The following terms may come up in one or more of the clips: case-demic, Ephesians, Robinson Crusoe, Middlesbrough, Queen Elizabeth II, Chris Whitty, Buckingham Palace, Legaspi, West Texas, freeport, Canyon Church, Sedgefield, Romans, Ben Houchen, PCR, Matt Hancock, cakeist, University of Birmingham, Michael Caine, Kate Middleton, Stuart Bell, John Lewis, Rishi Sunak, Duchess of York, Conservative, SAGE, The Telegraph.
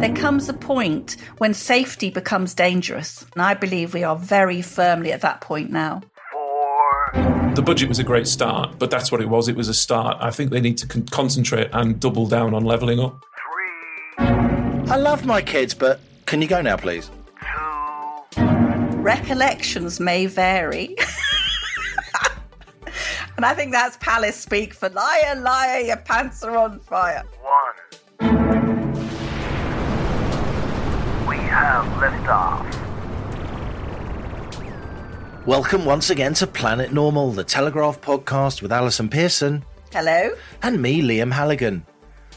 There comes a point when safety becomes dangerous, and I believe we are very firmly at that point now. 4. The budget was a great start, but that's what it was. It was a start. I think they need to concentrate and double down on levelling up. 3. I love my kids, but can you go now, please? 2. Recollections may vary. And I think that's Palace speak for liar, liar, your pants are on fire. 1. Have liftoff. Welcome once again to Planet Normal, the Telegraph podcast with Alison Pearson. Hello. And me, Liam Halligan.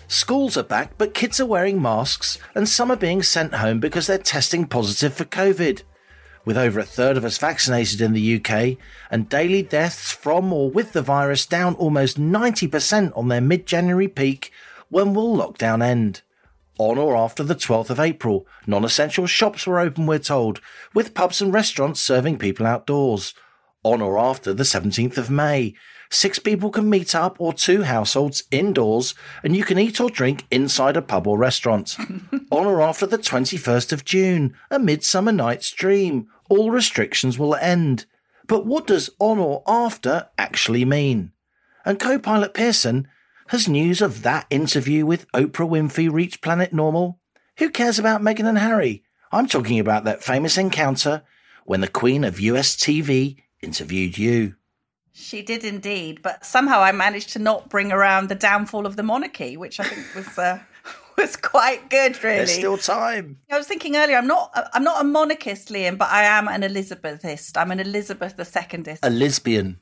Schools are back, but kids are wearing masks and some are being sent home because they're testing positive for COVID. With over a third of us vaccinated in the UK and daily deaths from or with the virus down almost 90% on their mid-January peak, when will lockdown end? On or after the 12th of April, non-essential shops were open, we're told, with pubs and restaurants serving people outdoors. On or after the 17th of May, 6 people can meet up or 2 households indoors, and you can eat or drink inside a pub or restaurant. On or after the 21st of June, a Midsummer Night's Dream, all restrictions will end. But what does on or after actually mean? And co-pilot Pearson, has news of that interview with Oprah Winfrey reached Planet Normal? Who cares about Meghan and Harry? I'm talking about that famous encounter when the Queen of US TV interviewed you. She did indeed, but somehow I managed to not bring around the downfall of the monarchy, which I think was quite good, really. There's still time. I was thinking earlier, I'm not a monarchist, Liam, but I am an Elizabethist. I'm an Elizabeth IIist. A lesbian.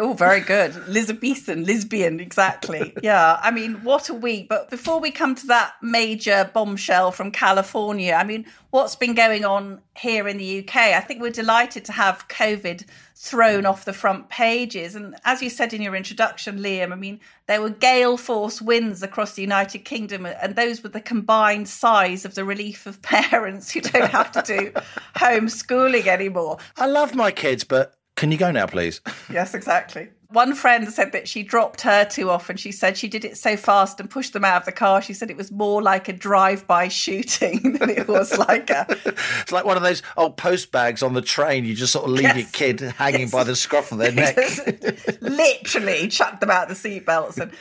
Oh, very good. Lesbian, exactly. Yeah, I mean, what a week. But before we come to that major bombshell from California, I mean, what's been going on here in the UK? I think we're delighted to have COVID thrown off the front pages. And as you said in your introduction, Liam, I mean, there were gale force winds across the United Kingdom, and those were the combined sighs of the relief of parents who don't have to do homeschooling anymore. I love my kids, but... can you go now, please? Yes, exactly. One friend said that she dropped her 2 off and she said she did it so fast and pushed them out of the car. She said it was more like a drive-by shooting than it was like a... It's like one of those old post bags on the train. You just sort of leave your kid hanging by the scruff of their neck. Literally chucked them out of the seatbelts. But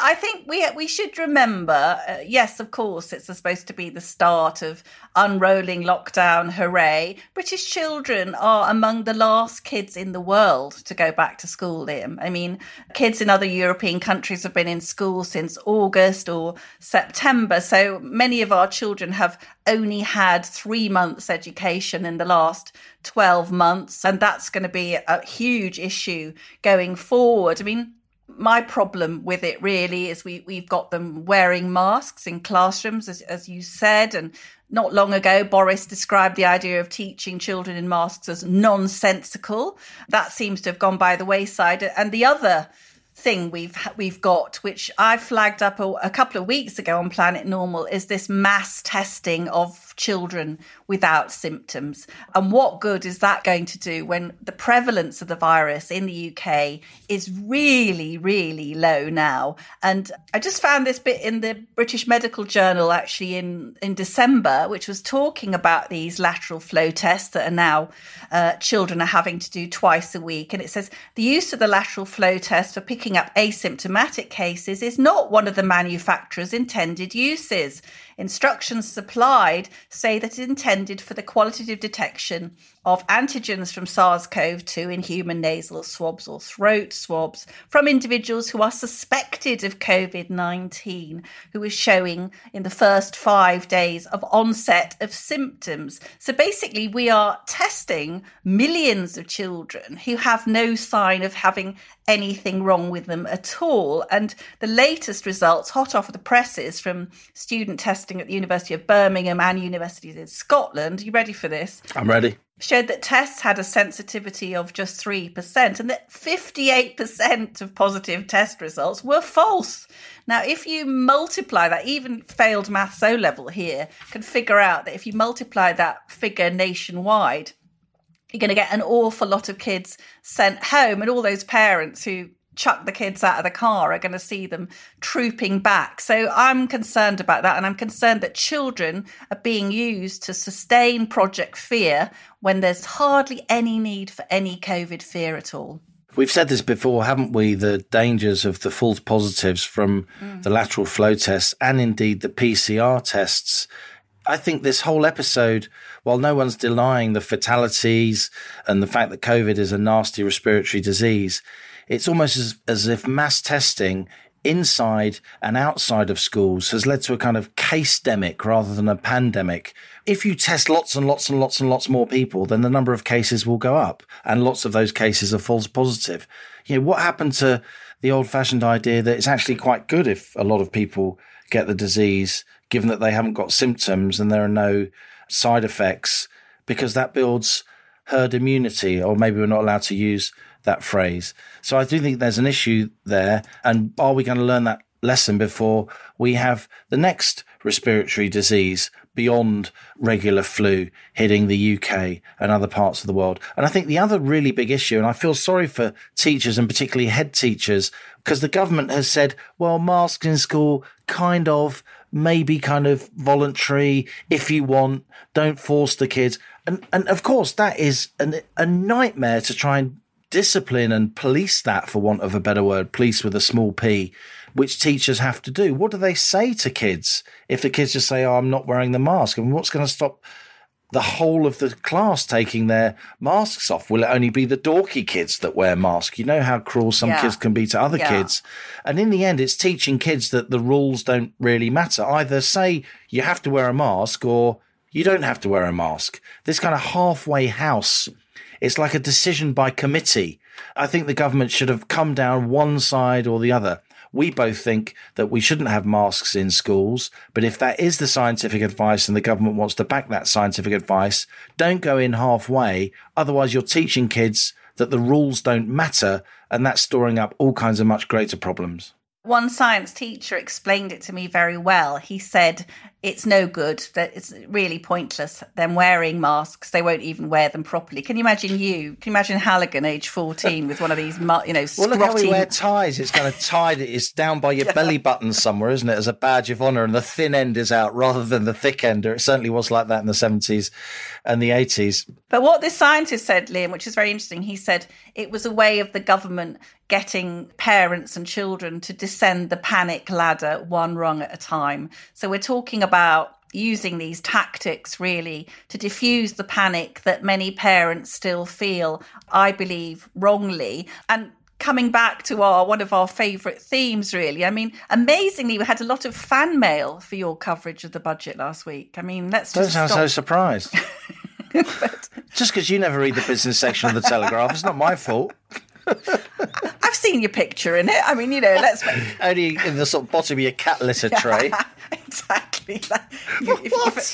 I think we should remember, yes, of course, it's supposed to be the start of unrolling lockdown, hooray. British children are among the last kids in the world to go back to school, Liam. I mean, kids in other European countries have been in school since August or September. So many of our children have only had 3 months education in the last 12 months. And that's going to be a huge issue going forward. I mean, my problem with it really is we've got them wearing masks in classrooms, as you said, and not long ago, Boris described the idea of teaching children in masks as nonsensical. That seems to have gone by the wayside. And the other thing we've got, which I flagged up a couple of weeks ago on Planet Normal, is this mass testing of children without symptoms. And what good is that going to do when the prevalence of the virus in the UK is really, really low now? And I just found this bit in the British Medical Journal actually in December, which was talking about these lateral flow tests that are now children are having to do twice a week. And it says the use of the lateral flow test for picking up asymptomatic cases is not one of the manufacturer's intended uses. Instructions supplied say that it's intended for the qualitative detection of antigens from SARS-CoV-2 in human nasal swabs or throat swabs from individuals who are suspected of COVID-19, who is showing in the first 5 days of onset of symptoms. So basically, we are testing millions of children who have no sign of having anything wrong with them at all. And the latest results, hot off the presses from student testing testing at the University of Birmingham and universities in Scotland. Are you ready for this? I'm ready. Showed that tests had a sensitivity of just 3% and that 58% of positive test results were false. Now, if you multiply that, even failed maths O-level here can figure out that if you multiply that figure nationwide, you're going to get an awful lot of kids sent home, and all those parents who chuck the kids out of the car are going to see them trooping back. So I'm concerned about that, and I'm concerned that children are being used to sustain Project Fear when there's hardly any need for any COVID fear at all. We've said this before, haven't we, the dangers of the false positives from the lateral flow tests and indeed the PCR tests. I think this whole episode, while no one's denying the fatalities and the fact that COVID is a nasty respiratory disease, it's almost as if mass testing inside and outside of schools has led to a kind of case-demic rather than a pandemic. If you test lots and lots and lots and lots more people, then the number of cases will go up, and lots of those cases are false positive. You know, what happened to the old-fashioned idea that it's actually quite good if a lot of people get the disease, given that they haven't got symptoms and there are no side effects, because that builds herd immunity, or maybe we're not allowed to use that phrase. So I do think there's an issue there. And are we going to learn that lesson before we have the next respiratory disease beyond regular flu hitting the UK and other parts of the world? And I think the other really big issue, and I feel sorry for teachers and particularly head teachers, because the government has said, well, masks in school, kind of, maybe kind of voluntary, if you want, don't force the kids. And of course, that is a nightmare to try and discipline and police that, for want of a better word, police with a small p, which teachers have to do. What do they say to kids if the kids just say, oh, I'm not wearing the mask? And what's going to stop the whole of the class taking their masks off? Will it only be the dorky kids that wear masks? You know how cruel some kids can be to other kids. And in the end, it's teaching kids that the rules don't really matter. Either say you have to wear a mask or you don't have to wear a mask. This kind of halfway house. It's like a decision by committee. I think the government should have come down one side or the other. We both think that we shouldn't have masks in schools, but if that is the scientific advice and the government wants to back that scientific advice, don't go in halfway. Otherwise, you're teaching kids that the rules don't matter, and that's storing up all kinds of much greater problems. One science teacher explained it to me very well. He said, it's no good, that it's really pointless, them wearing masks. They won't even wear them properly. Can you imagine Halligan, age 14, with one of these, scrotty... Well, look how we wear ties. It's kind of tied. It's down by your belly button somewhere, isn't it, as a badge of honour, and the thin end is out rather than the thick end. Or it certainly was like that in the 70s and the 80s. But what this scientist said, Liam, which is very interesting, he said it was a way of the government getting parents and children to descend the panic ladder one rung at a time. So we're talking about using these tactics really to diffuse the panic that many parents still feel, I believe, wrongly. And coming back to one of our favourite themes, really, I mean, amazingly, we had a lot of fan mail for your coverage of the budget last week. I mean, let's just... Don't sound so surprised. Just because you never read the business section of The Telegraph, it's not my fault. I've seen your picture in it. I mean, let's... Only in the sort of bottom of your cat litter tray. Exactly.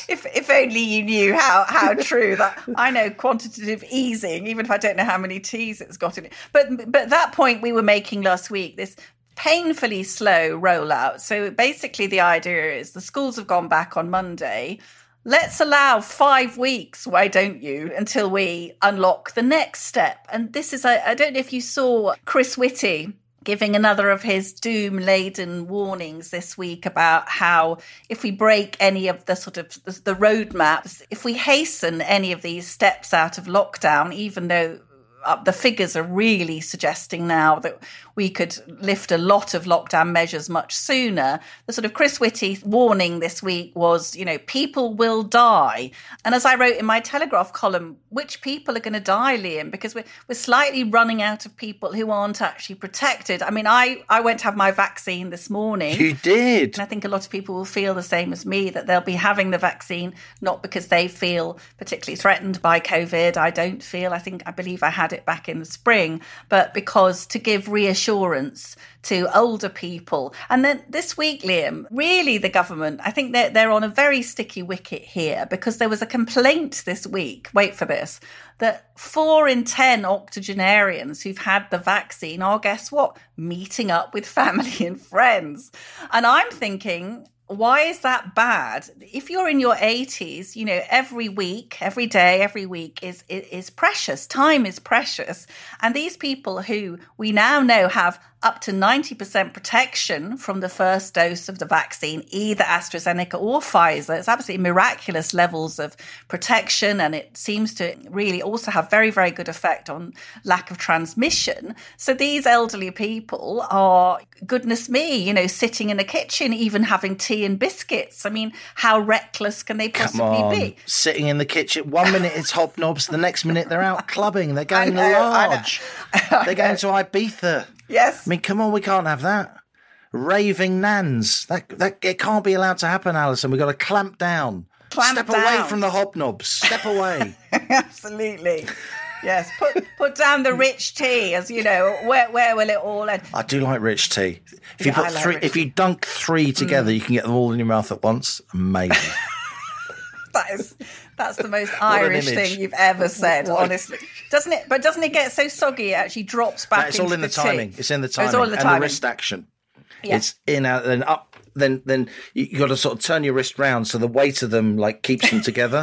If only you knew how true that... I know quantitative easing, even if I don't know how many T's it's got in it. But that point we were making last week, this painfully slow rollout. So basically the idea is the schools have gone back on Monday. Let's allow 5 weeks, why don't you, until we unlock the next step. And this is, I don't know if you saw Chris Whitty giving another of his doom-laden warnings this week about how if we break any of the sort of the roadmaps, if we hasten any of these steps out of lockdown, even though the figures are really suggesting now that we could lift a lot of lockdown measures much sooner. The sort of Chris Whitty warning this week was, people will die. And as I wrote in my Telegraph column, which people are going to die, Liam? Because we're slightly running out of people who aren't actually protected. I mean, I went to have my vaccine this morning. You did. And I think a lot of people will feel the same as me, that they'll be having the vaccine, not because they feel particularly threatened by COVID. I don't feel, I believe I had it it back in the spring, but because to give reassurance to older people. And then this week, Liam, really the government, I think they're on a very sticky wicket here, because there was a complaint this week, wait for this, that 4 in 10 octogenarians who've had the vaccine are, guess what, meeting up with family and friends. And I'm thinking, why is that bad? If you're in your 80s, you know, every week, every day, every week is precious. Time is precious. And these people who we now know have up to 90% protection from the first dose of the vaccine, either AstraZeneca or Pfizer, it's absolutely miraculous levels of protection. And it seems to really also have very, very good effect on lack of transmission. So these elderly people are, goodness me, you know, sitting in the kitchen, even having tea and biscuits. I mean, how reckless can they possibly be? Sitting in the kitchen, 1 minute it's hobnobs, the next minute they're out clubbing, they're going large, they're going to Ibiza. Yes. I mean, come on, we can't have that. Raving nans. That it can't be allowed to happen, Alison. We've got to clamp down. Step away from the hobnobs. Step away. Absolutely. Yes, put down the rich tea, as you know. Where will it all end? I do like rich tea. If you put three, if you dunk three together, you can get them all in your mouth at once. Amazing. That's the most Irish thing you've ever said, honestly. Doesn't it? But doesn't it get so soggy? It actually drops back. No, it's all in the timing. It's in the timing. It's all in the timing and the wrist action. Yeah. It's in out then up then you got to sort of turn your wrist round so the weight of them like keeps them together.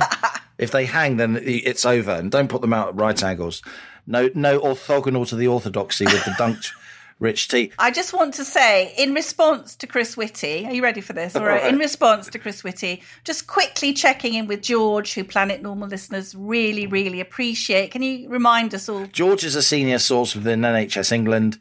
If they hang, then it's over. And don't put them out at right angles. No orthogonal to the orthodoxy with the dunked rich tea. I just want to say, in response to Chris Whitty, are you ready for this? All right. In response to Chris Whitty, just quickly checking in with George, who Planet Normal listeners really, really appreciate. Can you remind us all? George is a senior source within NHS England.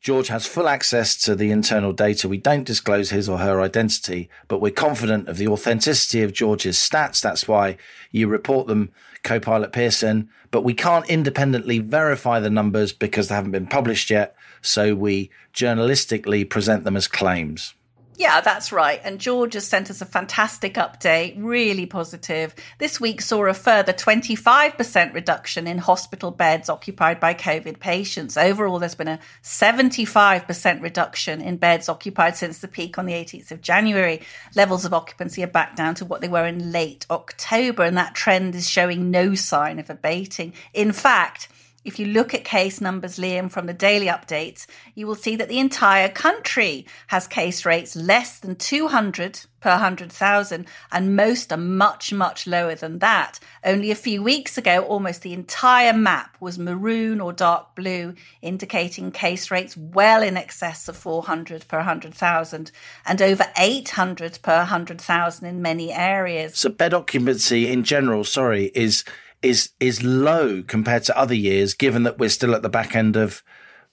George has full access to the internal data. We don't disclose his or her identity, but we're confident of the authenticity of George's stats. That's why you report them, co-pilot Pearson. But we can't independently verify the numbers because they haven't been published yet. So we journalistically present them as claims. Yeah, that's right. And George has sent us a fantastic update, really positive. This week saw a further 25% reduction in hospital beds occupied by COVID patients. Overall, there's been a 75% reduction in beds occupied since the peak on the 18th of January. Levels of occupancy are back down to what they were in late October, and that trend is showing no sign of abating. In fact, if you look at case numbers, Liam, from the daily updates, you will see that the entire country has case rates less than 200 per 100,000, and most are much, much lower than that. Only a few weeks ago, almost the entire map was maroon or dark blue, indicating case rates well in excess of 400 per 100,000 and over 800 per 100,000 in many areas. So bed occupancy in general, is low compared to other years, given that we're still at the back end of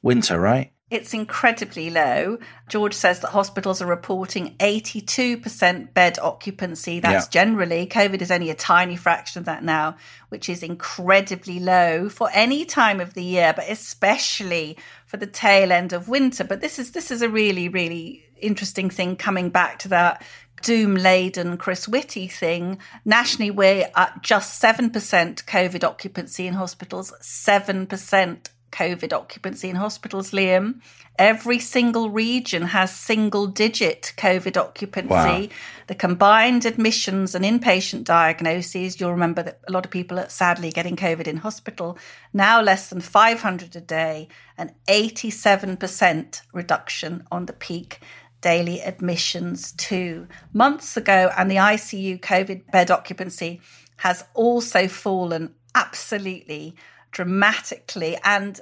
winter, right? It's incredibly low. George says that hospitals are reporting 82% bed occupancy. That's generally. COVID is only a tiny fraction of that now, which is incredibly low for any time of the year, but especially for the tail end of winter. But this is a really, really interesting thing, coming back to that doom-laden Chris Whitty thing. Nationally, we're at just 7% COVID occupancy in hospitals, 7% COVID occupancy in hospitals, Liam. Every single region has single-digit COVID occupancy. Wow. The combined admissions and inpatient diagnoses, you'll remember that a lot of people are sadly getting COVID in hospital, now less than 500 a day, an 87% reduction on the peak daily admissions 2 months ago. And the ICU COVID bed occupancy has also fallen absolutely dramatically. And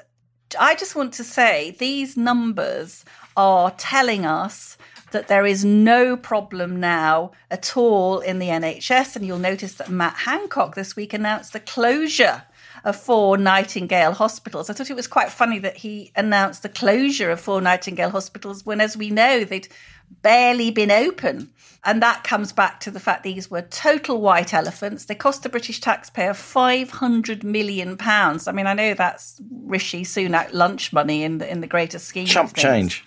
I just want to say these numbers are telling us that there is no problem now at all in the NHS. And you'll notice that Matt Hancock this week announced the closure of 4 Nightingale hospitals. I thought it was quite funny that he announced the closure of 4 Nightingale hospitals when, as we know, they'd barely been open. And that comes back to the fact these were total white elephants. They cost the British taxpayer £500 million. I mean, I know that's Rishi Sunak lunch money in the greater scheme. Chump change.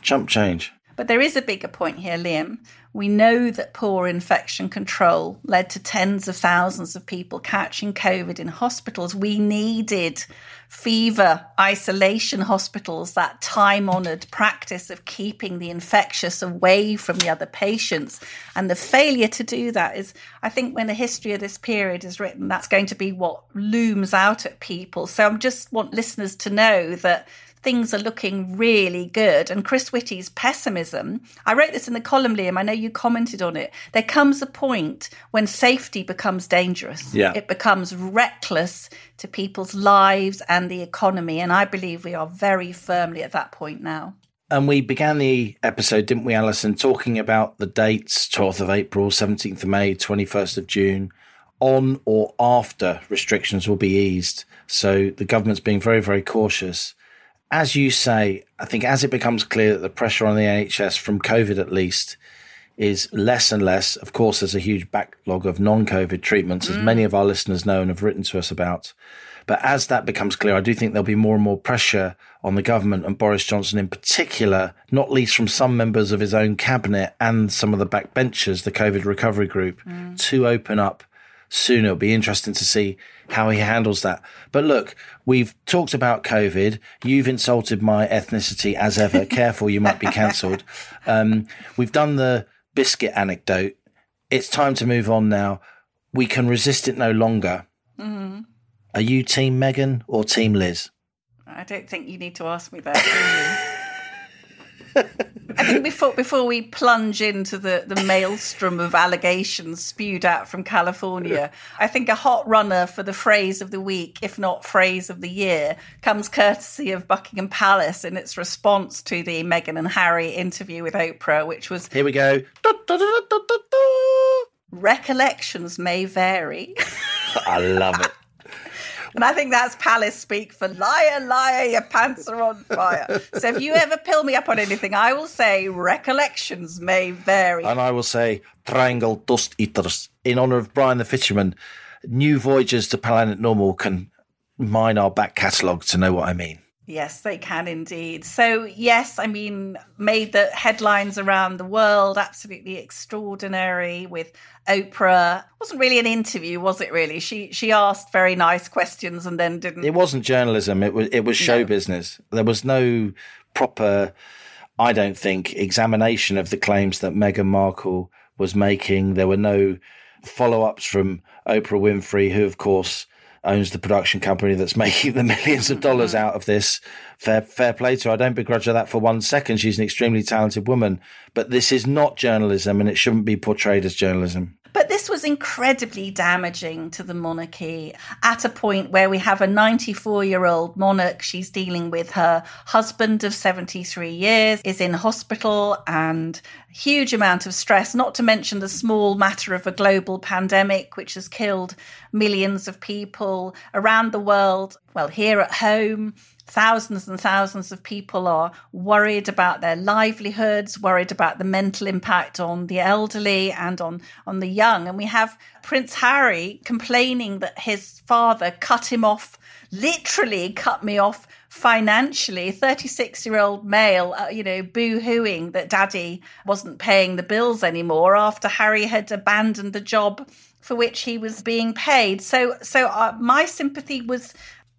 But there is a bigger point here, Liam. We know that poor infection control led to tens of thousands of people catching COVID in hospitals. We needed fever isolation hospitals, that time-honoured practice of keeping the infectious away from the other patients. And the failure to do that is, I think, when the history of this period is written, that's going to be what looms out at people. So I just want listeners to know that things are looking really good. And Chris Whitty's pessimism, I wrote this in the column, Liam, I know you commented on it. There comes a point when safety becomes dangerous. Yeah. It becomes reckless to people's lives and the economy. And I believe we are very firmly at that point now. And we began the episode, didn't we, Alison, talking about the dates, 12th of April, 17th of May, 21st of June, on or after restrictions will be eased. So the government's being very, very cautious. As you say, I think as it becomes clear that the pressure on the NHS from COVID at least is less and less, of course, there's a huge backlog of non-COVID treatments, as many of our listeners know and have written to us about. But as that becomes clear, I do think there'll be more and more pressure on the government and Boris Johnson in particular, not least from some members of his own cabinet and some of the backbenchers, the COVID recovery group, to open up soon. It'll be interesting to see how he handles that. But look, we've talked about COVID. You've insulted my ethnicity as ever. Careful, you might be cancelled. We've done the biscuit anecdote. It's time to move on now. We can resist it no longer. Mm-hmm. Are you team Meghan or team Liz? I don't think you need to ask me that, do you? I think before we plunge into the maelstrom of allegations spewed out from California, I think a hot runner for the phrase of the week, if not phrase of the year, comes courtesy of Buckingham Palace in its response to the Meghan and Harry interview with Oprah, which was... Here we go. Recollections may vary. I love it. And I think that's Palace speak for liar, liar, your pants are on fire. So if you ever pill me up on anything, I will say recollections may vary. And I will say triangle dust eaters. In honour of Brian the Fisherman, new voyagers to Planet Normal can mine our back catalogue to know what I mean. Yes, they can indeed. So, yes, I mean, made the headlines around the world, absolutely extraordinary with Oprah. It wasn't really an interview, was it really? She asked very nice questions and then didn't. It wasn't journalism. It was show business. There was no proper, I don't think, examination of the claims that Meghan Markle was making. There were no follow-ups from Oprah Winfrey, who, of course, owns the production company that's making the millions of dollars out of this. Fair play to her. I don't begrudge her that for 1 second. She's an extremely talented woman. But this is not journalism and it shouldn't be portrayed as journalism. But this was incredibly damaging to the monarchy at a point where we have a 94-year-old monarch. She's dealing with her husband of 73 years, is in hospital and huge amount of stress, not to mention the small matter of a global pandemic, which has killed millions of people around the world. Well, here at home, thousands and thousands of people are worried about their livelihoods, worried about the mental impact on the elderly and on the young. And we have Prince Harry complaining that his father cut him off, literally cut me off financially, 36-year-old male, boo-hooing that daddy wasn't paying the bills anymore after Harry had abandoned the job for which he was being paid. So my sympathy was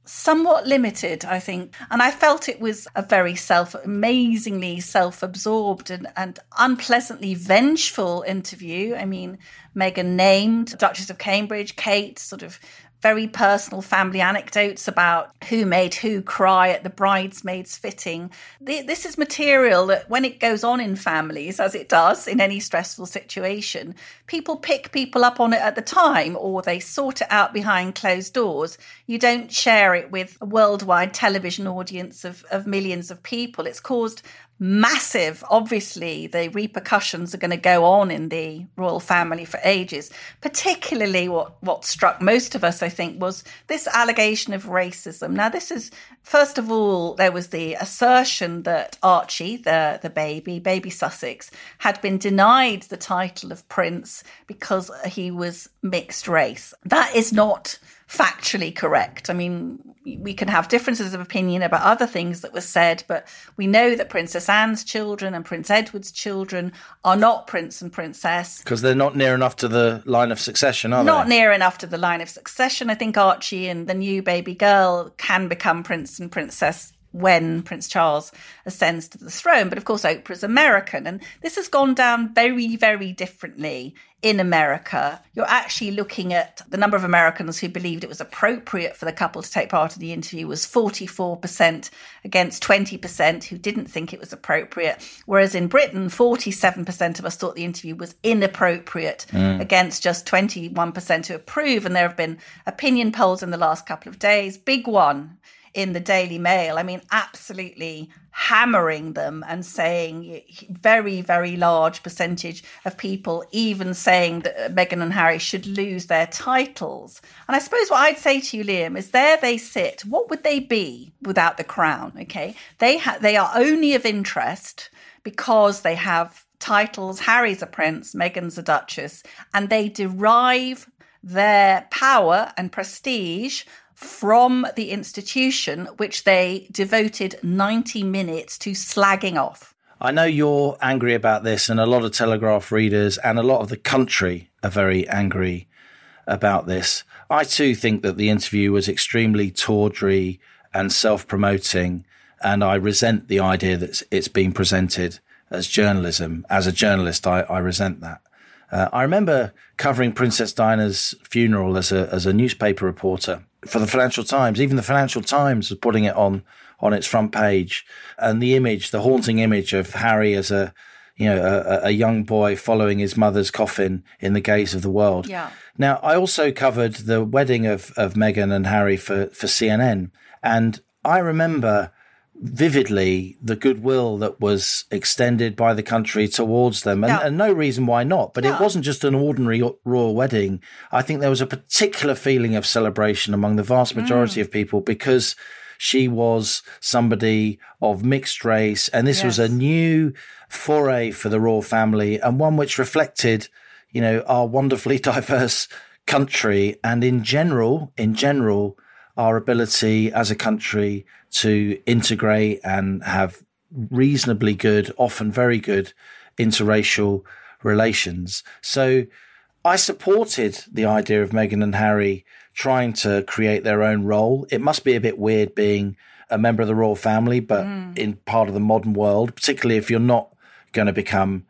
somewhat limited, I think. And I felt it was a very amazingly self-absorbed and unpleasantly vengeful interview. I mean, Meghan named Duchess of Cambridge, Kate, sort of very personal family anecdotes about who made who cry at the bridesmaids' fitting. This is material that when it goes on in families, as it does in any stressful situation, people pick people up on it at the time or they sort it out behind closed doors. You don't share it with a worldwide television audience of millions of people. It's caused massive, obviously, the repercussions are going to go on in the royal family for ages. Particularly what struck most of us, I think, was this allegation of racism. Now, this is, first of all, there was the assertion that Archie, the baby Sussex, had been denied the title of prince because he was mixed race. That is not factually correct. I mean, we can have differences of opinion about other things that were said, but we know that Princess Anne's children and Prince Edward's children are not Prince and Princess. Because they're not near enough to the line of succession, are they? Not near enough to the line of succession. I think Archie and the new baby girl can become Prince and Princess when Prince Charles ascends to the throne. But of course, Oprah's American. And this has gone down very, very differently in America. You're actually looking at the number of Americans who believed it was appropriate for the couple to take part in the interview was 44% against 20% who didn't think it was appropriate. Whereas in Britain, 47% of us thought the interview was inappropriate against just 21% who approve. And there have been opinion polls in the last couple of days. Big one in the Daily Mail, I mean, absolutely hammering them and saying very, very large percentage of people even saying that Meghan and Harry should lose their titles. And I suppose what I'd say to you, Liam, is there they sit. What would they be without the crown? Okay, they are only of interest because they have titles. Harry's a prince, Meghan's a duchess, and they derive their power and prestige from the institution, which they devoted 90 minutes to slagging off. I know you're angry about this, and a lot of Telegraph readers and a lot of the country are very angry about this. I too think that the interview was extremely tawdry and self-promoting, and I resent the idea that it's been presented as journalism. As a journalist, I resent that. I remember covering Princess Diana's funeral as a newspaper reporter for the Financial Times. Even the Financial Times was putting it on its front page, and the image, the haunting image of Harry as a young boy following his mother's coffin in the gaze of the world. Yeah. Now, I also covered the wedding of Meghan and Harry for CNN, and I remember vividly the goodwill that was extended by the country towards them, and no reason why not. But it wasn't just an ordinary royal wedding. I think there was a particular feeling of celebration among the vast majority of people because she was somebody of mixed race, and this was a new foray for the royal family, and one which reflected, you know, our wonderfully diverse country, and in general, our ability as a country to integrate and have reasonably good, often very good, interracial relations. So I supported the idea of Meghan and Harry trying to create their own role. It must be a bit weird being a member of the royal family, but in part of the modern world, particularly if you're not going to become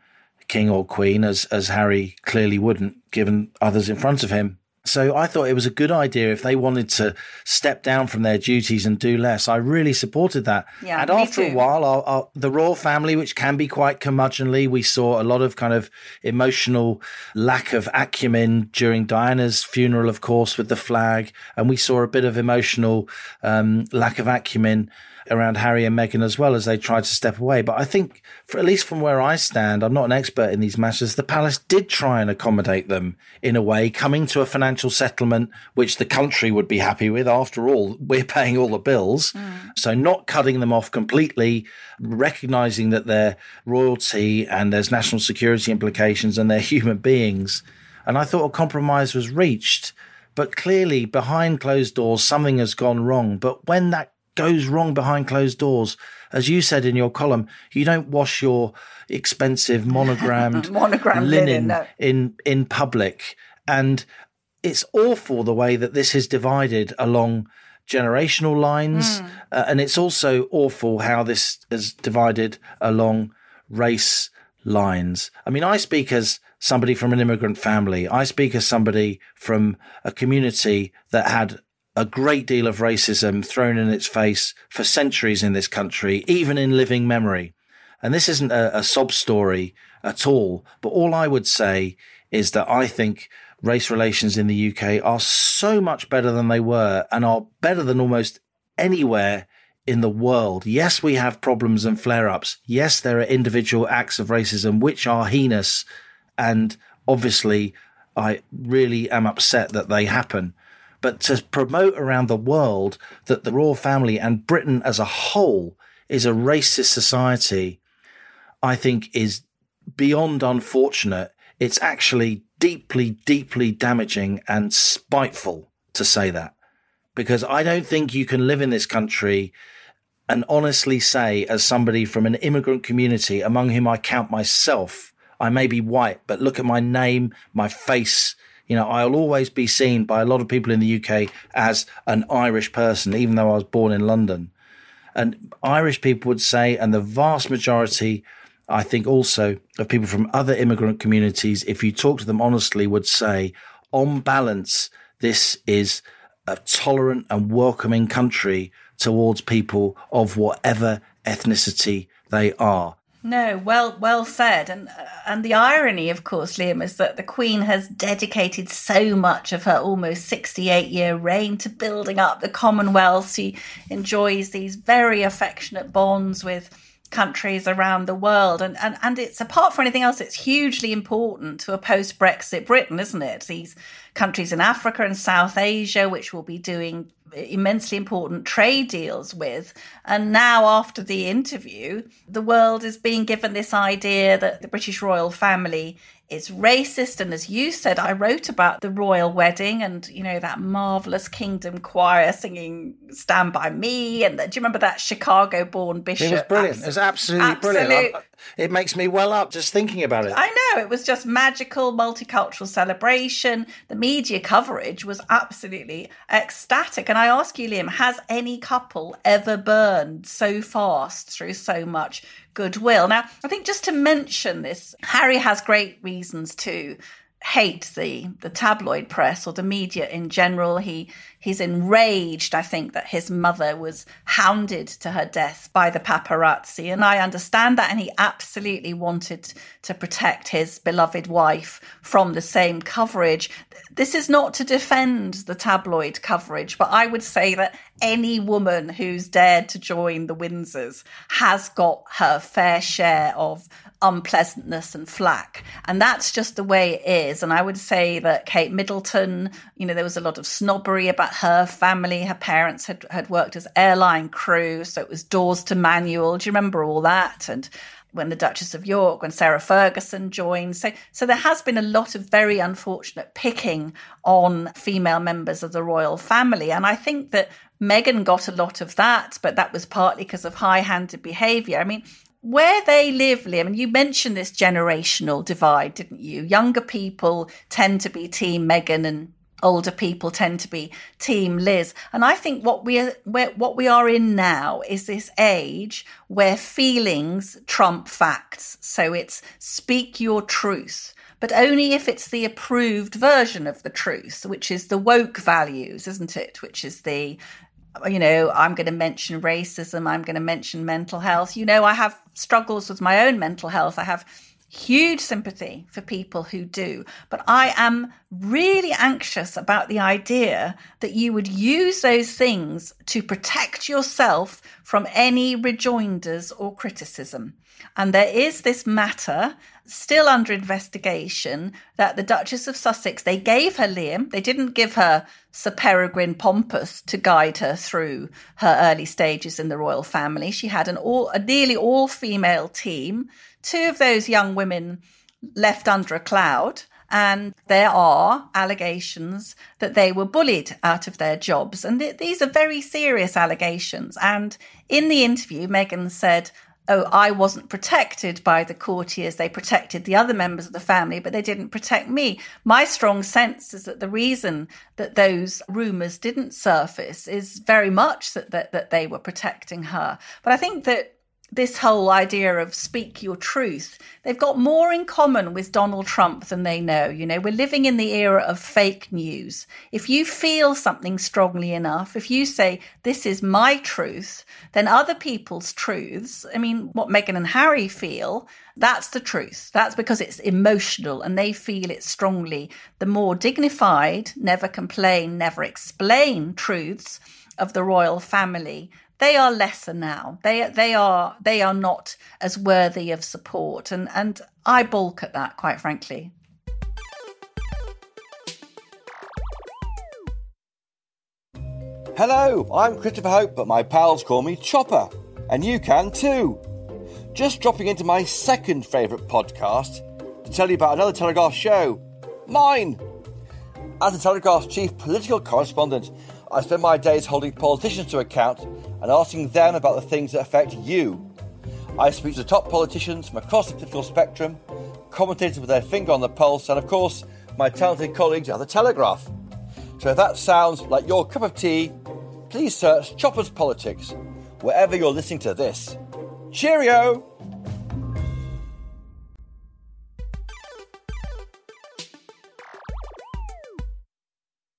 king or queen, as Harry clearly wouldn't, given others in front of him. So I thought it was a good idea if they wanted to step down from their duties and do less. I really supported that. Yeah, and after a while, the royal family, which can be quite curmudgeonly, we saw a lot of kind of emotional lack of acumen during Diana's funeral, of course, with the flag. And we saw a bit of emotional lack of acumen around Harry and Meghan as well as they tried to step away. But I think, at least from where I stand, I'm not an expert in these matters, the palace did try and accommodate them in a way, coming to a financial settlement, which the country would be happy with. After all, we're paying all the bills. So not cutting them off completely, recognising that they're royalty and there's national security implications and they're human beings. And I thought a compromise was reached. But clearly, behind closed doors, something has gone wrong. But when that goes wrong behind closed doors, as you said in your column, you don't wash your expensive monogrammed linen in public. And it's awful the way that this is divided along generational lines. And it's also awful how this is divided along race lines. I mean, I speak as somebody from an immigrant family. I speak as somebody from a community that had a great deal of racism thrown in its face for centuries in this country, even in living memory. And this isn't a sob story at all. But all I would say is that I think race relations in the UK are so much better than they were and are better than almost anywhere in the world. Yes, we have problems and flare-ups. Yes, there are individual acts of racism which are heinous. And obviously, I really am upset that they happen. But to promote around the world that the royal family and Britain as a whole is a racist society, I think is beyond unfortunate. It's actually deeply, deeply damaging and spiteful to say that, because I don't think you can live in this country and honestly say, as somebody from an immigrant community, among whom I count myself, I may be white, but look at my name, my face. You know, I'll always be seen by a lot of people in the UK as an Irish person, even though I was born in London. And Irish people would say, and the vast majority, I think also, of people from other immigrant communities, if you talk to them honestly, would say, on balance, this is a tolerant and welcoming country towards people of whatever ethnicity they are. No, well said. And the irony, of course, Liam, is that the Queen has dedicated so much of her almost 68-year reign to building up the Commonwealth. She enjoys these very affectionate bonds with countries around the world. And it's, apart from anything else, it's hugely important to a post-Brexit Britain, isn't it? These countries in Africa and South Asia, which will be doing immensely important trade deals with. And now, after the interview, the world is being given this idea that the British royal family is racist. And as you said, I wrote about the royal wedding and, you know, that marvellous Kingdom choir singing Stand By Me. And do you remember that Chicago-born bishop? It was brilliant. It was absolutely brilliant. It makes me well up just thinking about it. I know. It was just magical, multicultural celebration. The media coverage was absolutely ecstatic. And I ask you, Liam, has any couple ever burned so fast through so much goodwill? Now, I think just to mention this, Harry has great reasons to hate the tabloid press or the media in general. He's enraged, I think, that his mother was hounded to her death by the paparazzi. And I understand that. And he absolutely wanted to protect his beloved wife from the same coverage. This is not to defend the tabloid coverage, but I would say that any woman who's dared to join the Windsors has got her fair share of unpleasantness and flack. And that's just the way it is. And I would say that Kate Middleton, you know, there was a lot of snobbery about her family. Her parents had worked as airline crew, so it was doors to manual. Do you remember all that? And when the Duchess of York, when Sarah Ferguson joined. So there has been a lot of very unfortunate picking on female members of the royal family. And I think that Meghan got a lot of that, but that was partly because of high-handed behaviour. I mean, where they live, Liam, and you mentioned this generational divide, didn't you? Younger people tend to be Team Meghan and older people tend to be Team Liz. And I think what we are in now is this age where feelings trump facts. So it's speak your truth, but only if it's the approved version of the truth, which is the woke values, isn't it? Which is the, you know, I'm going to mention racism, I'm going to mention mental health. You know, I have struggles with my own mental health. I have huge sympathy for people who do. But I am really anxious about the idea that you would use those things to protect yourself from any rejoinders or criticism. And there is this matter still under investigation that the Duchess of Sussex, they gave her, Liam, they didn't give her Sir Peregrine Pompous to guide her through her early stages in the royal family. She had a nearly all-female team. Two of those young women left under a cloud, and there are allegations that they were bullied out of their jobs. And these are very serious allegations. And in the interview, Meghan said, "Oh, I wasn't protected by the courtiers. They protected the other members of the family, but they didn't protect me." My strong sense is that the reason that those rumours didn't surface is very much that they were protecting her. But I think that this whole idea of speak your truth, they've got more in common with Donald Trump than they know. You know, we're living in the era of fake news. If you feel something strongly enough, if you say, this is my truth, then other people's truths, I mean, what Meghan and Harry feel, that's the truth. That's because it's emotional and they feel it strongly. The more dignified, never complain, never explain truths of the royal family, they are lesser now. They are not as worthy of support. And I balk at that, quite frankly. Hello, I'm Christopher Hope, but my pals call me Chopper. And you can too. Just dropping into my second favourite podcast to tell you about another Telegraph show. Mine. As The Telegraph's chief political correspondent, I spend my days holding politicians to account and asking them about the things that affect you. I speak to top politicians from across the political spectrum, commentators with their finger on the pulse, and of course, my talented colleagues at The Telegraph. So if that sounds like your cup of tea, please search Chopper's Politics, wherever you're listening to this. Cheerio!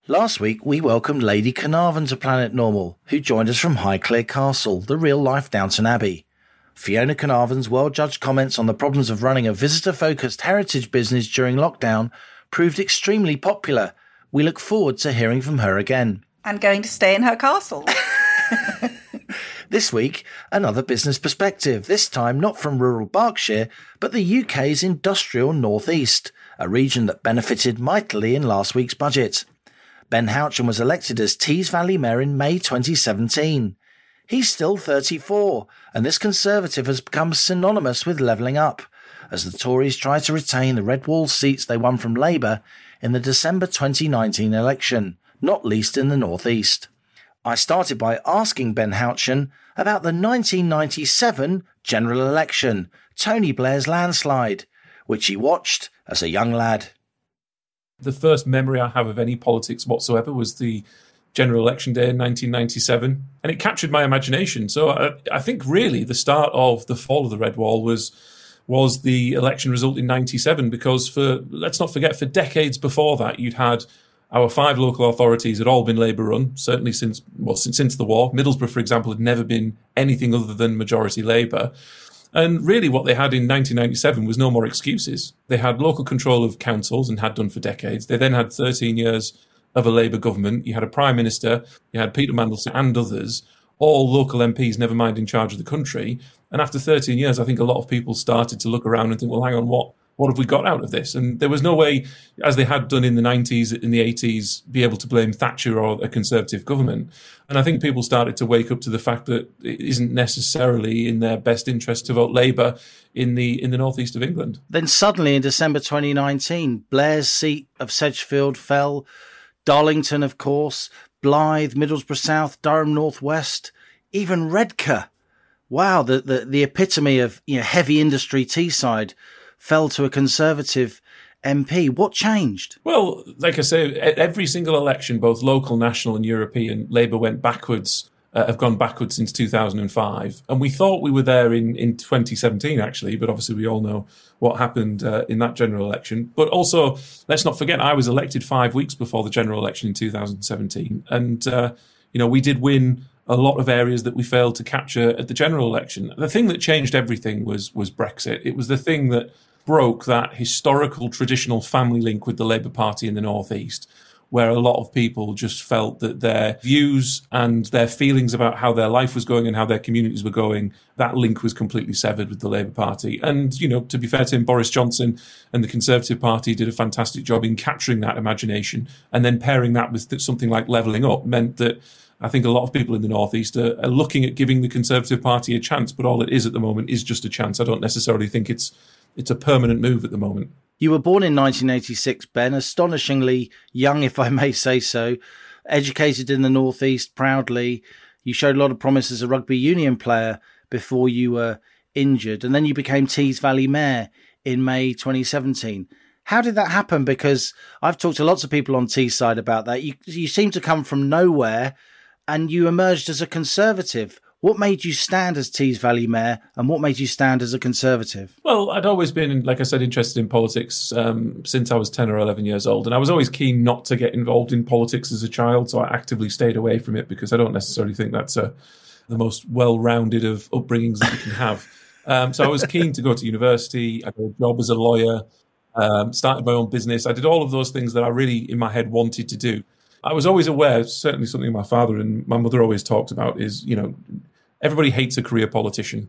Last week, we welcomed Lady Carnarvon to Planet Normal, who joined us from Highclere Castle, the real-life Downton Abbey. Fiona Carnarvon's well-judged comments on the problems of running a visitor-focused heritage business during lockdown proved extremely popular. We look forward to hearing from her again. And going to stay in her castle. This week, another business perspective, this time not from rural Berkshire, but the UK's industrial northeast, a region that benefited mightily in last week's budget. Ben Houchen was elected as Tees Valley Mayor in May 2017. He's still 34, and this Conservative has become synonymous with levelling up, as the Tories try to retain the red wall seats they won from Labour in the December 2019 election, not least in the North East. I started by asking Ben Houchen about the 1997 general election, Tony Blair's landslide, which he watched as a young lad. The first memory I have of any politics whatsoever was the general election day in 1997, and it captured my imagination. So I think really the start of the fall of the Red Wall was the election result in 97, because let's not forget, for decades before that, you'd had our five local authorities had all been Labour-run, certainly since the war. Middlesbrough, for example, had never been anything other than majority Labour. And really what they had in 1997 was no more excuses. They had local control of councils and had done for decades. They then had 13 years of a Labour government. You had a Prime Minister, you had Peter Mandelson and others, all local MPs, never mind in charge of the country. And after 13 years, I think a lot of people started to look around and think, well, hang on, what have we got out of this? And there was no way, as they had done in the 90s, in the 80s, be able to blame Thatcher or a Conservative government. And I think people started to wake up to the fact that it isn't necessarily in their best interest to vote Labour in the northeast of England. Then suddenly in December 2019, Blair's seat of Sedgefield fell, Darlington, of course, Blyth, Middlesbrough South, Durham North West, even Redcar. Wow, the epitome of heavy industry Teesside fell to a Conservative MP. What changed? Well, like I say, at every single election, both local, national and European, Labour went backwards, have gone backwards since 2005. And we thought we were there in 2017, actually, but obviously we all know what happened in that general election. But also, let's not forget, I was elected 5 weeks before the general election in 2017. And, we did win a lot of areas that we failed to capture at the general election. The thing that changed everything was Brexit. It was the thing that broke that historical traditional family link with the Labour Party in the North East, where a lot of people just felt that their views and their feelings about how their life was going and how their communities were going, that link was completely severed with the Labour Party. And, to be fair to him, Boris Johnson and the Conservative Party did a fantastic job in capturing that imagination, and then pairing that with something like levelling up meant that I think a lot of people in the North East are looking at giving the Conservative Party a chance, but all it is at the moment is just a chance. I don't necessarily think it's a permanent move at the moment. You were born in 1986, Ben, astonishingly young, if I may say so, educated in the North East proudly. You showed a lot of promise as a rugby union player before you were injured, and then you became Tees Valley Mayor in May 2017. How did that happen? Because I've talked to lots of people on Teesside about that. You seem to come from nowhere, and you emerged as a Conservative. What made you stand as Tees Valley Mayor, and what made you stand as a Conservative? Well, I'd always been, like I said, interested in politics since I was 10 or 11 years old. And I was always keen not to get involved in politics as a child, so I actively stayed away from it because I don't necessarily think that's the most well-rounded of upbringings that you can have. So I was keen to go to university. I got a job as a lawyer, started my own business. I did all of those things that I really, in my head, wanted to do. I was always aware, certainly something my father and my mother always talked about is, everybody hates a career politician.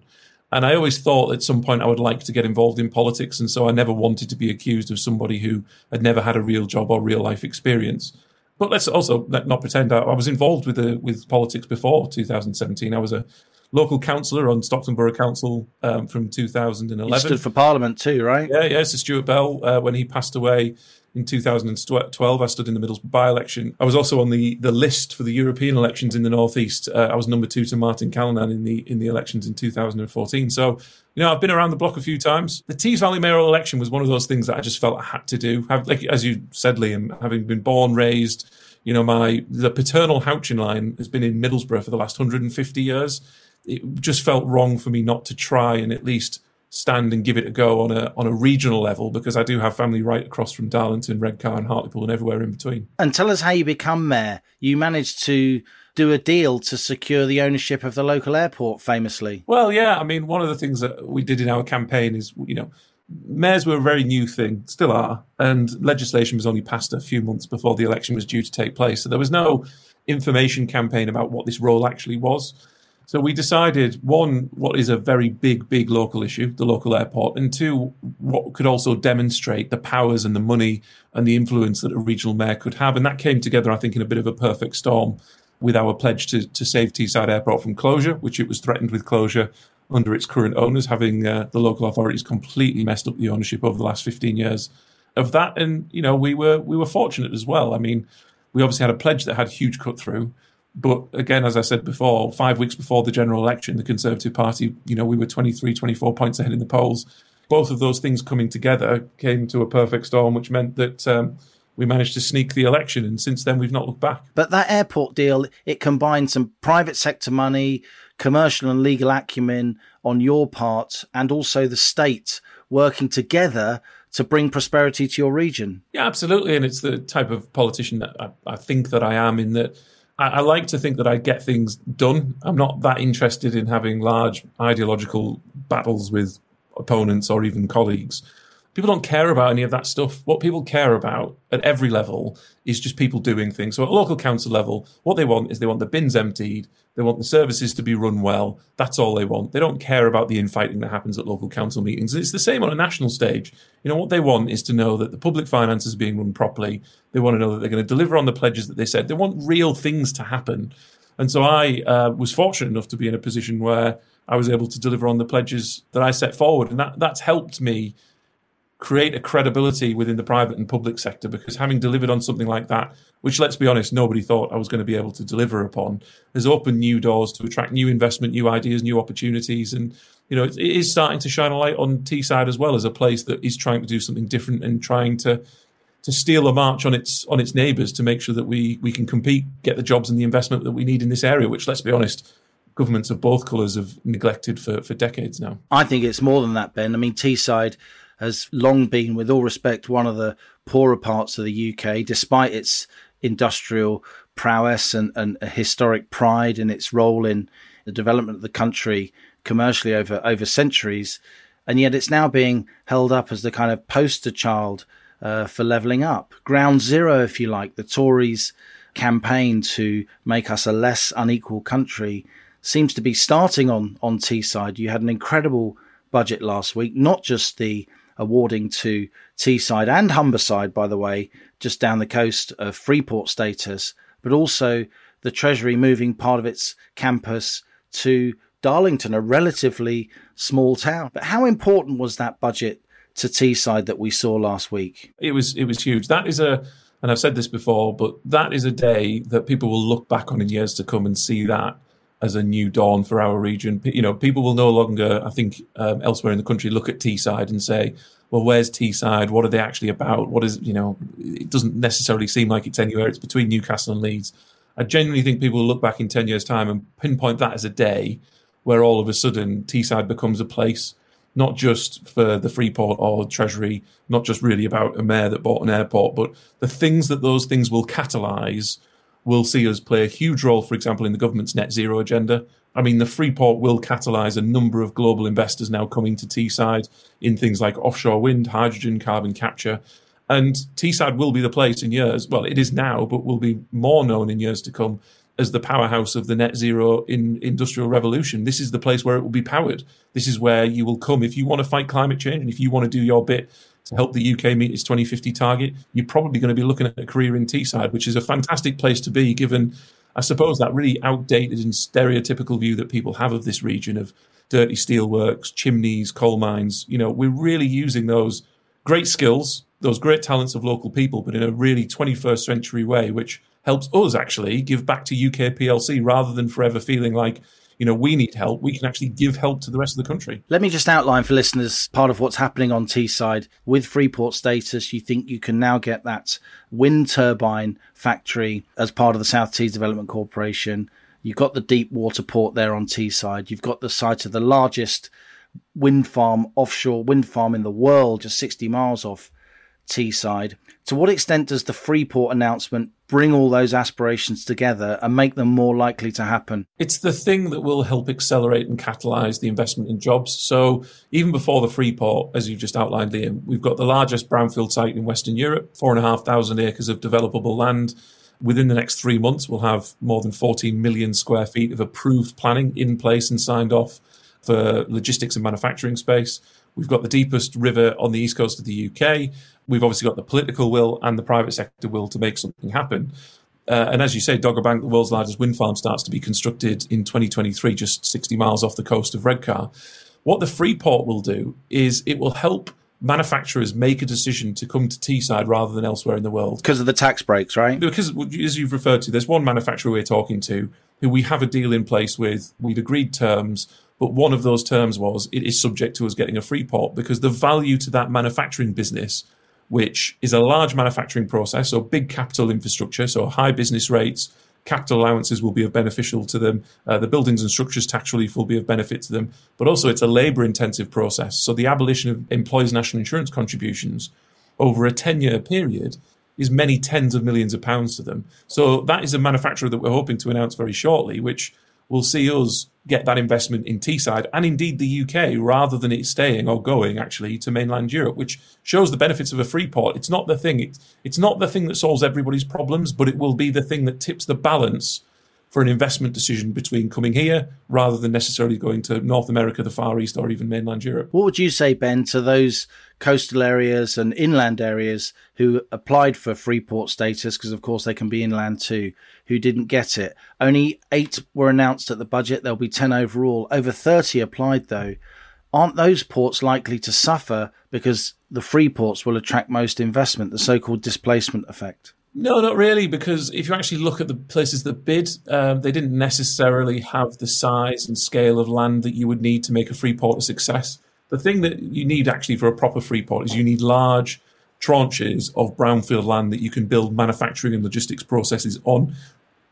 And I always thought at some point I would like to get involved in politics. And so I never wanted to be accused of somebody who had never had a real job or real life experience. But let's not pretend I was involved with politics before 2017. I was a local councillor on Stockton Borough Council from 2011. You stood for Parliament too, right? Yeah, Sir Stuart Bell, when he passed away in 2012. I stood in the Middlesbrough by-election. I was also on the list for the European elections in the northeast. I was number 2 to Martin Callanan in the elections in 2014. So, you know, I've been around the block a few times. The Tees Valley mayoral election was one of those things that I just felt I had to do. Like, as you said, Liam, having been born, raised, you know, the paternal Houchen line has been in Middlesbrough for the last 150 years. It just felt wrong for me not to try and at least stand and give it a go on a regional level, because I do have family right across from Darlington, Redcar and Hartlepool and everywhere in between. And tell us how you become mayor. You managed to do a deal to secure the ownership of the local airport, famously. Well, yeah, I mean, one of the things that we did in our campaign is, you know, mayors were a very new thing, still are, and legislation was only passed a few months before the election was due to take place. So there was no information campaign about what this role actually was. So we decided, one, what is a very big, big local issue, the local airport, and two, what could also demonstrate the powers and the money and the influence that a regional mayor could have. And that came together, I think, in a bit of a perfect storm with our pledge to save Teesside Airport from closure, which it was threatened with closure under its current owners, having the local authorities completely messed up the ownership over the last 15 years of that. And, you know, we were fortunate as well. I mean, we obviously had a pledge that had huge cut through. But again, as I said before, 5 weeks before the general election, the Conservative Party, you know, we were 23, 24 points ahead in the polls. Both of those things coming together came to a perfect storm, which meant that we managed to sneak the election. And since then, we've not looked back. But that airport deal, it combined some private sector money, commercial and legal acumen on your part, and also the state working together to bring prosperity to your region. Yeah, absolutely. And it's the type of politician that I think that I am, in that I like to think that I get things done. I'm not that interested in having large ideological battles with opponents or even colleagues. People don't care about any of that stuff. What people care about at every level is just people doing things. So at local council level, what they want is they want the bins emptied. They want the services to be run well. That's all they want. They don't care about the infighting that happens at local council meetings. And it's the same on a national stage. You know, what they want is to know that the public finances are being run properly. They want to know that they're going to deliver on the pledges that they said. They want real things to happen. And so I was fortunate enough to be in a position where I was able to deliver on the pledges that I set forward. And that's helped me create a credibility within the private and public sector, because having delivered on something like that, which, let's be honest, nobody thought I was going to be able to deliver upon, has opened new doors to attract new investment, new ideas, new opportunities. And, you know, it is starting to shine a light on Teesside as well as a place that is trying to do something different and trying to steal a march on its neighbours to make sure that we can compete, get the jobs and the investment that we need in this area, which, let's be honest, governments of both colours have neglected for decades now. I think it's more than that, Ben. I mean, Teesside has long been, with all respect, one of the poorer parts of the UK, despite its industrial prowess and a historic pride in its role in the development of the country commercially over centuries. And yet it's now being held up as the kind of poster child for levelling up. Ground zero, if you like, the Tories' campaign to make us a less unequal country seems to be starting on Teesside. You had an incredible budget last week, not just the awarding to Teesside and Humberside, by the way, just down the coast, of Freeport status, but also the Treasury moving part of its campus to Darlington, a relatively small town. But how important was that budget to Teesside that we saw last week? It was huge. That is and I've said this before, but that is a day that people will look back on in years to come and see that as a new dawn for our region. You know, people will no longer, I think, elsewhere in the country, look at Teesside and say, well, where's Teesside? What are they actually about? What is, you know, it doesn't necessarily seem like it's anywhere. It's between Newcastle and Leeds. I genuinely think people will look back in 10 years' time and pinpoint that as a day where all of a sudden Teesside becomes a place, not just for the Freeport or Treasury, not just really about a mayor that bought an airport, but the things that those things will catalyse will see us play a huge role, for example, in the government's net zero agenda. I mean, the Freeport will catalyse a number of global investors now coming to Teesside in things like offshore wind, hydrogen, carbon capture. And Teesside will be the place in years, well, it is now, but will be more known in years to come as the powerhouse of the net zero industrial revolution. This is the place where it will be powered. This is where you will come if you want to fight climate change, and if you want to do your bit to help the UK meet its 2050 target, you're probably going to be looking at a career in Teesside, which is a fantastic place to be, given, I suppose, that really outdated and stereotypical view that people have of this region, of dirty steelworks, chimneys, coal mines. You know, we're really using those great skills, those great talents of local people, but in a really 21st century way, which helps us actually give back to UK PLC rather than forever feeling like, you know, we need help. We can actually give help to the rest of the country. Let me just outline for listeners part of what's happening on Teesside. With Freeport status, you think you can now get that wind turbine factory as part of the South Tees Development Corporation. You've got the deep water port there on Teesside. You've got the site of the largest wind farm, offshore wind farm in the world, just 60 miles off Teesside. To what extent does the Freeport announcement bring all those aspirations together and make them more likely to happen? It's the thing that will help accelerate and catalyse the investment in jobs. So even before the Freeport, as you've just outlined, Liam, we've got the largest brownfield site in Western Europe, 4,500 acres of developable land. Within the next 3 months, we'll have more than 14 million square feet of approved planning in place and signed off for logistics and manufacturing space. We've got the deepest river on the east coast of the UK. We've obviously got the political will and the private sector will to make something happen. And as you say, Dogger Bank, the world's largest wind farm, starts to be constructed in 2023, just 60 miles off the coast of Redcar. What the Freeport will do is it will help manufacturers make a decision to come to Teesside rather than elsewhere in the world. Because of the tax breaks, right? Because, as you've referred to, there's one manufacturer we're talking to who we have a deal in place with. We've agreed terms. But one of those terms was it is subject to us getting a Freeport, because the value to that manufacturing business, which is a large manufacturing process, so big capital infrastructure, so high business rates, capital allowances will be of beneficial to them. The buildings and structures tax relief will be of benefit to them. But also it's a labour-intensive process. So the abolition of employees' national insurance contributions over a 10-year period is many tens of millions of pounds to them. So that is a manufacturer that we're hoping to announce very shortly, which will see us get that investment in Teesside and indeed the UK rather than it staying or going actually to mainland Europe, which shows the benefits of a free port. It's not the thing. It's not the thing that solves everybody's problems, but it will be the thing that tips the balance for an investment decision between coming here rather than necessarily going to North America, the Far East, or even mainland Europe. What would you say, Ben, to those coastal areas and inland areas who applied for Freeport status, because of course they can be inland too, who didn't get it? Only 8 were announced at the budget. There'll be 10 overall. Over 30 applied though. Aren't those ports likely to suffer because the free ports will attract most investment, the so-called displacement effect? No, not really, because if you actually look at the places that bid, they didn't necessarily have the size and scale of land that you would need to make a free port a success. The thing that you need actually for a proper free port is you need large tranches of brownfield land that you can build manufacturing and logistics processes on.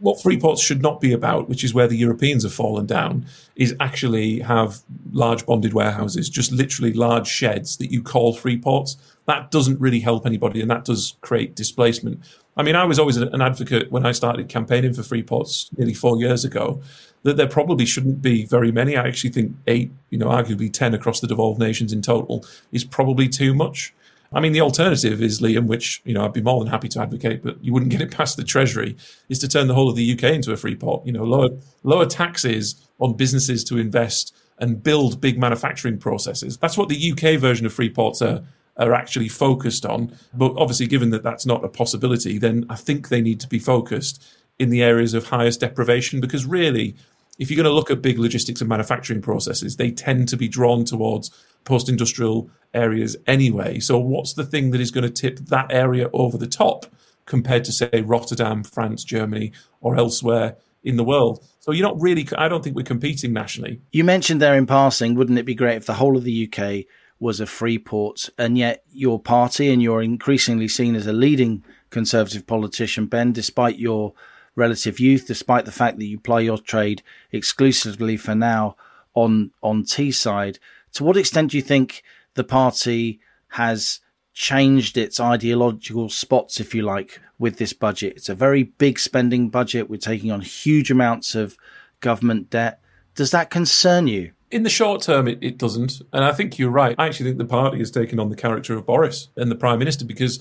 What free ports should not be about, which is where the Europeans have fallen down, is actually have large bonded warehouses, just literally large sheds that you call free ports. That doesn't really help anybody, and that does create displacement. I mean, I was always an advocate when I started campaigning for free ports nearly 4 years ago that there probably shouldn't be very many. I actually think 8, arguably 10 across the devolved nations in total is probably too much. I mean, the alternative is, Liam, which, I'd be more than happy to advocate, but you wouldn't get it past the Treasury, is to turn the whole of the UK into a free port. Lower taxes on businesses to invest and build big manufacturing processes. That's what the UK version of free ports are actually focused on. But obviously, given that that's not a possibility, then I think they need to be focused in the areas of highest deprivation, because really, if you're going to look at big logistics and manufacturing processes, they tend to be drawn towards post-industrial areas anyway. So what's the thing that is going to tip that area over the top compared to, say, Rotterdam, France, Germany, or elsewhere in the world? So you're not really, I don't think we're competing nationally. You mentioned there in passing, wouldn't it be great if the whole of the UK was a free port? And yet your party, and you're increasingly seen as a leading Conservative politician, Ben, despite your relative youth, despite the fact that you ply your trade exclusively for now on Teesside. To what extent do you think the party has changed its ideological spots, if you like, with this budget? It's a very big spending budget. We're taking on huge amounts of government debt. Does that concern you? In the short term, it doesn't. And I think you're right. I actually think the party has taken on the character of Boris and the Prime Minister, because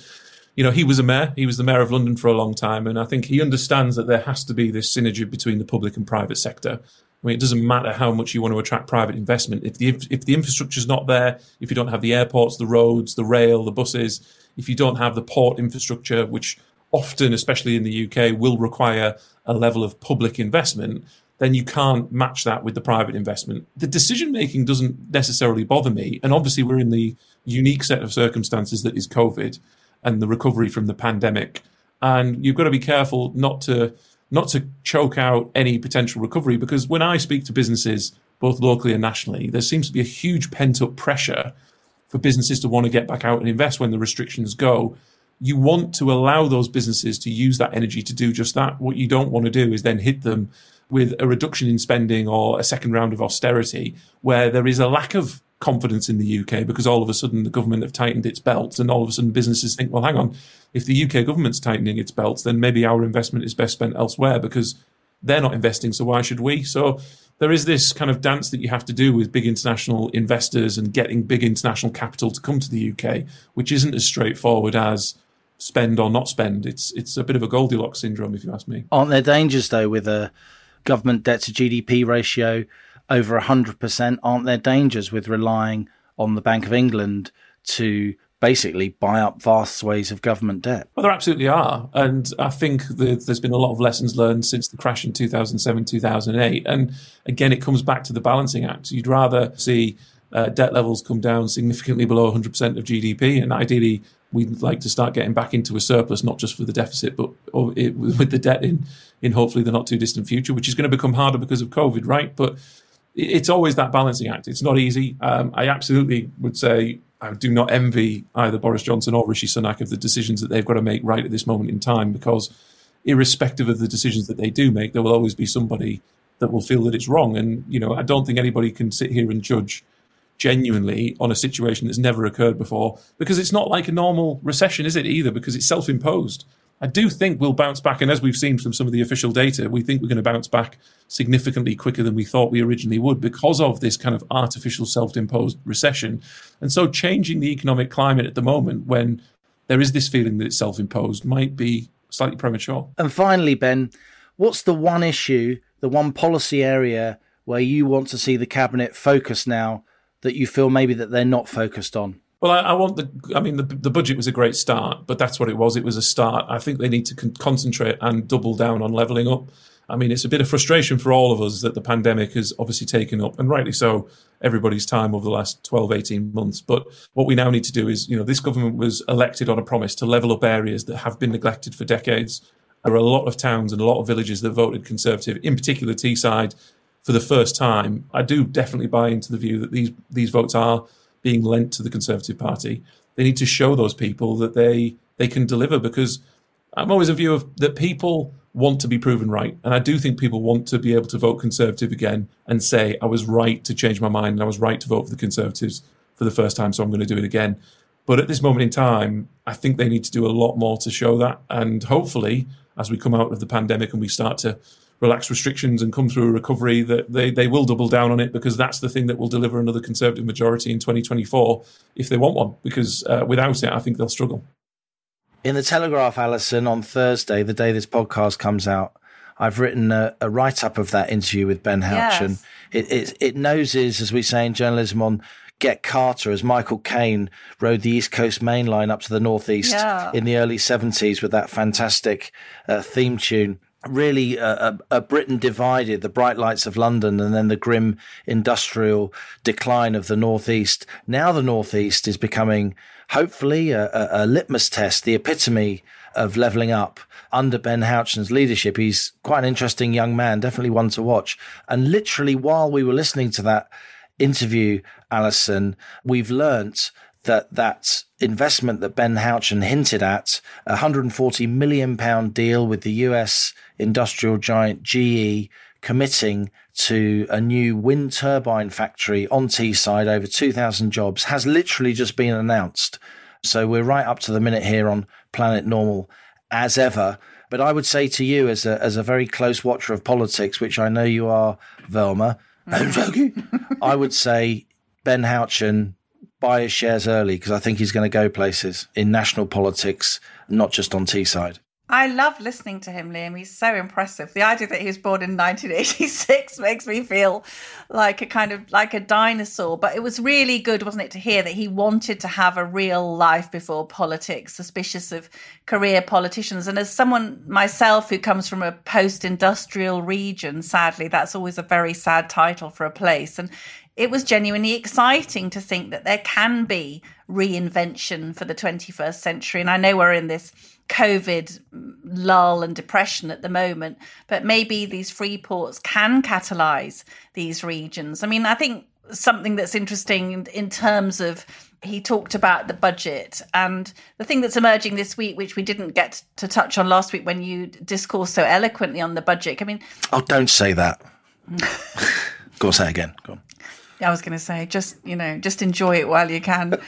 he was a mayor. He was the mayor of London for a long time. And I think he understands that there has to be this synergy between the public and private sector. I mean, it doesn't matter how much you want to attract private investment. If the infrastructure's not there, if you don't have the airports, the roads, the rail, the buses, if you don't have the port infrastructure, which often, especially in the UK, will require a level of public investment, then you can't match that with the private investment. The decision-making doesn't necessarily bother me. And obviously, we're in the unique set of circumstances that is COVID and the recovery from the pandemic. And you've got to be careful not to choke out any potential recovery, because when I speak to businesses, both locally and nationally, there seems to be a huge pent-up pressure for businesses to want to get back out and invest when the restrictions go. You want to allow those businesses to use that energy to do just that. What you don't want to do is then hit them with a reduction in spending or a second round of austerity, where there is a lack of confidence in the UK because all of a sudden the government have tightened its belts, and all of a sudden businesses think, well, hang on, if the UK government's tightening its belts, then maybe our investment is best spent elsewhere because they're not investing, so why should we? So there is this kind of dance that you have to do with big international investors and getting big international capital to come to the UK, which isn't as straightforward as spend or not spend. It's a bit of a Goldilocks syndrome, if you ask me. Aren't there dangers, though, with a government debt to GDP ratio over 100%? Aren't there dangers with relying on the Bank of England to basically buy up vast swathes of government debt? Well, there absolutely are. And I think there's been a lot of lessons learned since the crash in 2007, 2008. And again, it comes back to the balancing act. You'd rather see debt levels come down significantly below 100% of GDP. And ideally, we'd like to start getting back into a surplus, not just for the deficit, but with the debt in hopefully the not too distant future, which is going to become harder because of COVID, right? But it's always that balancing act. It's not easy. I absolutely would say I do not envy either Boris Johnson or Rishi Sunak of the decisions that they've got to make right at this moment in time, because irrespective of the decisions that they do make, there will always be somebody that will feel that it's wrong. And, you know, I don't think anybody can sit here and judge genuinely on a situation that's never occurred before, because it's not like a normal recession, is it, either, because it's self-imposed. I do think we'll bounce back, and as we've seen from some of the official data, we think we're going to bounce back significantly quicker than we thought we originally would because of this kind of artificial self-imposed recession. And so changing the economic climate at the moment when there is this feeling that it's self-imposed might be slightly premature. And finally, Ben, what's the one issue, the one policy area where you want to see the Cabinet focus now that you feel maybe that they're not focused on? Well, the budget was a great start, but that's what it was. It was a start. I think they need to concentrate and double down on levelling up. I mean, it's a bit of frustration for all of us that the pandemic has obviously taken up, and rightly so, everybody's time over the last 12, 18 months. But what we now need to do is, you know, this government was elected on a promise to level up areas that have been neglected for decades. There are a lot of towns and a lot of villages that voted Conservative, in particular Teesside, for the first time. I do definitely buy into the view that these votes are being lent to the Conservative Party. They need to show those people that they can deliver, because I'm always a view of that people want to be proven right. And I do think people want to be able to vote Conservative again and say, I was right to change my mind and I was right to vote for the Conservatives for the first time, so I'm going to do it again. But at this moment in time, I think they need to do a lot more to show that. And hopefully, as we come out of the pandemic and we start to relax restrictions and come through a recovery, that they will double down on it, because that's the thing that will deliver another Conservative majority in 2024 if they want one, because without it, I think they'll struggle. In The Telegraph, Alison, on Thursday, the day this podcast comes out, I've written a write-up of that interview with Ben Houchen. Yes. It noses, as we say in journalism, on Get Carter, as Michael Caine rode the East Coast Main Line up to the Northeast in the early 70s with that fantastic theme tune. Really a Britain divided, the bright lights of London and then the grim industrial decline of the Northeast. Now the Northeast is becoming, hopefully, a litmus test, the epitome of levelling up under Ben Houchen's leadership. He's quite an interesting young man, definitely one to watch. And literally while we were listening to that interview, Alison, we've learnt that investment that Ben Houchen hinted at, a £140 million deal with the US industrial giant GE committing to a new wind turbine factory on Teesside, over 2,000 jobs, has literally just been announced. So we're right up to the minute here on Planet Normal as ever. But I would say to you, as a very close watcher of politics, which I know you are, Velma, I would say Ben Houchen, buy his shares early, because I think he's going to go places in national politics, not just on Teesside. I love listening to him, Liam. He's so impressive. The idea that he was born in 1986 makes me feel like a kind of like a dinosaur. But it was really good, wasn't it, to hear that he wanted to have a real life before politics, suspicious of career politicians. And as someone myself who comes from a post-industrial region, sadly, that's always a very sad title for a place. And it was genuinely exciting to think that there can be reinvention for the 21st century. And I know we're in this COVID lull and depression at the moment, but maybe these free ports can catalyse these regions. I mean, I think something that's interesting in terms of, he talked about the budget, and the thing that's emerging this week, which we didn't get to touch on last week when you discoursed so eloquently on the budget. I mean, oh, don't say that. Go on, say it again. Go on. I was going to say, just enjoy it while you can.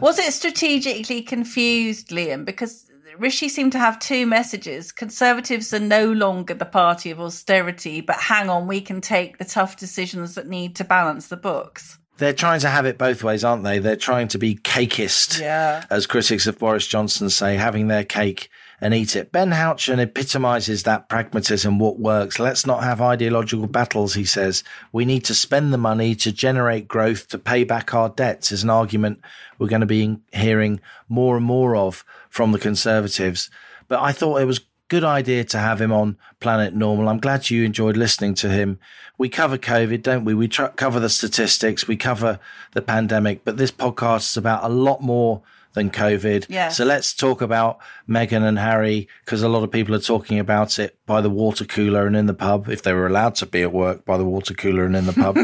Was it strategically confused, Liam? Because Rishi seemed to have two messages. Conservatives are no longer the party of austerity, but hang on, we can take the tough decisions that need to balance the books. They're trying to have it both ways, aren't they? They're trying to be cakeist, as critics of Boris Johnson say, having their cake and eat it. Ben Houchen epitomises that pragmatism, what works. Let's not have ideological battles, he says. We need to spend the money to generate growth, to pay back our debts, is an argument we're going to be hearing more and more of from the Conservatives. But I thought it was good idea to have him on Planet Normal. I'm glad you enjoyed listening to him. We cover COVID, don't we? We cover the statistics, we cover the pandemic, but this podcast is about a lot more than COVID. Yes. So let's talk about Meghan and Harry, because a lot of people are talking about it by the water cooler and in the pub, if they were allowed to be at work by the water cooler and in the pub.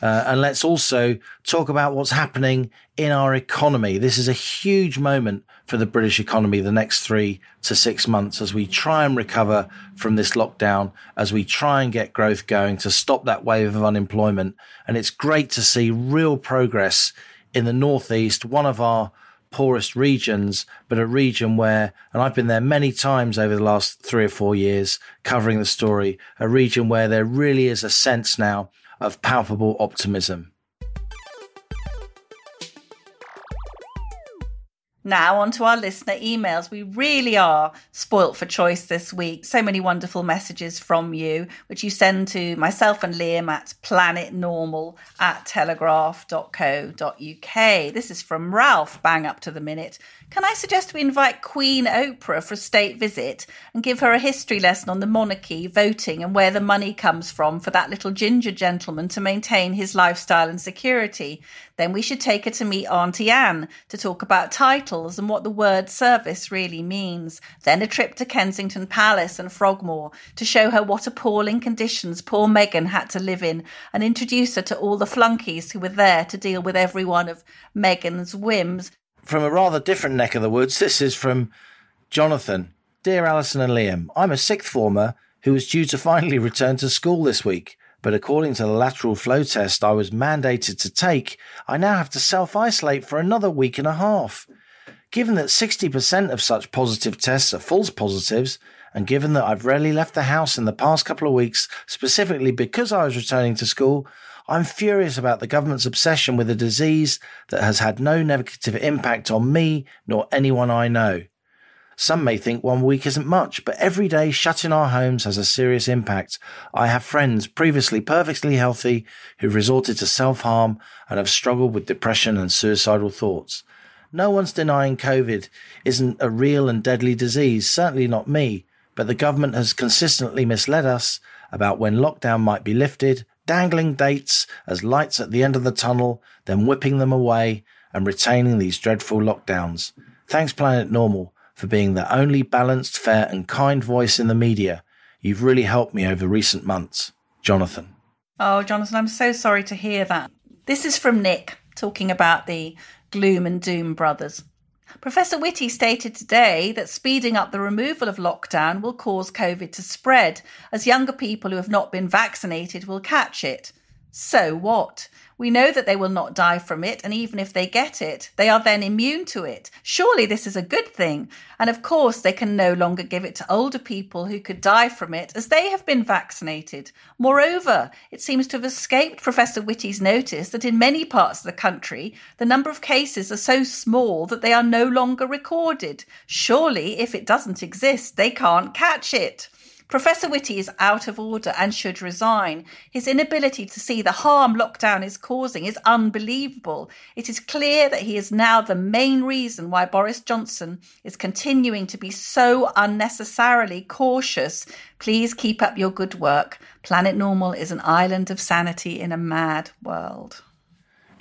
And let's also talk about what's happening in our economy. This is a huge moment for the British economy the next 3 to 6 months as we try and recover from this lockdown, as we try and get growth going to stop that wave of unemployment. And it's great to see real progress in the Northeast, one of our poorest regions, but a region where, and I've been there many times over the last 3 or 4 years covering the story, a region where there really is a sense now of palpable optimism. Now on to our listener emails. We really are spoilt for choice this week. So many wonderful messages from you, which you send to myself and Liam at planetnormal@telegraph.co.uk. This is from Ralph, bang up to the minute. Can I suggest we invite Queen Oprah for a state visit and give her a history lesson on the monarchy, voting and where the money comes from for that little ginger gentleman to maintain his lifestyle and security? Then we should take her to meet Auntie Anne to talk about titles and what the word service really means. Then a trip to Kensington Palace and Frogmore to show her what appalling conditions poor Meghan had to live in, and introduce her to all the flunkies who were there to deal with every one of Meghan's whims. From a rather different neck of the woods, this is from Jonathan. Dear Alison and Liam, I'm a sixth former who was due to finally return to school this week. But according to the lateral flow test I was mandated to take, I now have to self-isolate for another week and a half. Given that 60% of such positive tests are false positives, and given that I've rarely left the house in the past couple of weeks, specifically because I was returning to school, I'm furious about the government's obsession with a disease that has had no negative impact on me nor anyone I know. Some may think 1 week isn't much, but every day shut in our homes has a serious impact. I have friends previously perfectly healthy who've resorted to self-harm and have struggled with depression and suicidal thoughts. No one's denying COVID isn't a real and deadly disease, certainly not me, but the government has consistently misled us about when lockdown might be lifted, dangling dates as lights at the end of the tunnel, then whipping them away and retaining these dreadful lockdowns. Thanks, Planet Normal, for being the only balanced, fair and kind voice in the media. You've really helped me over recent months. Jonathan. Oh, Jonathan, I'm so sorry to hear that. This is from Nick, talking about the gloom and doom brothers. Professor Whitty stated today that speeding up the removal of lockdown will cause COVID to spread, as younger people who have not been vaccinated will catch it. so what? We know that they will not die from it, and even if they get it, they are then immune to it. Surely this is a good thing. And of course, they can no longer give it to older people who could die from it, as they have been vaccinated. Moreover, it seems to have escaped Professor Whitty's notice that in many parts of the country, the number of cases are so small that they are no longer recorded. Surely, if it doesn't exist, they can't catch it. Professor Whitty is out of order and should resign. His inability to see the harm lockdown is causing is unbelievable. It is clear that he is now the main reason why Boris Johnson is continuing to be so unnecessarily cautious. Please keep up your good work. Planet Normal is an island of sanity in a mad world.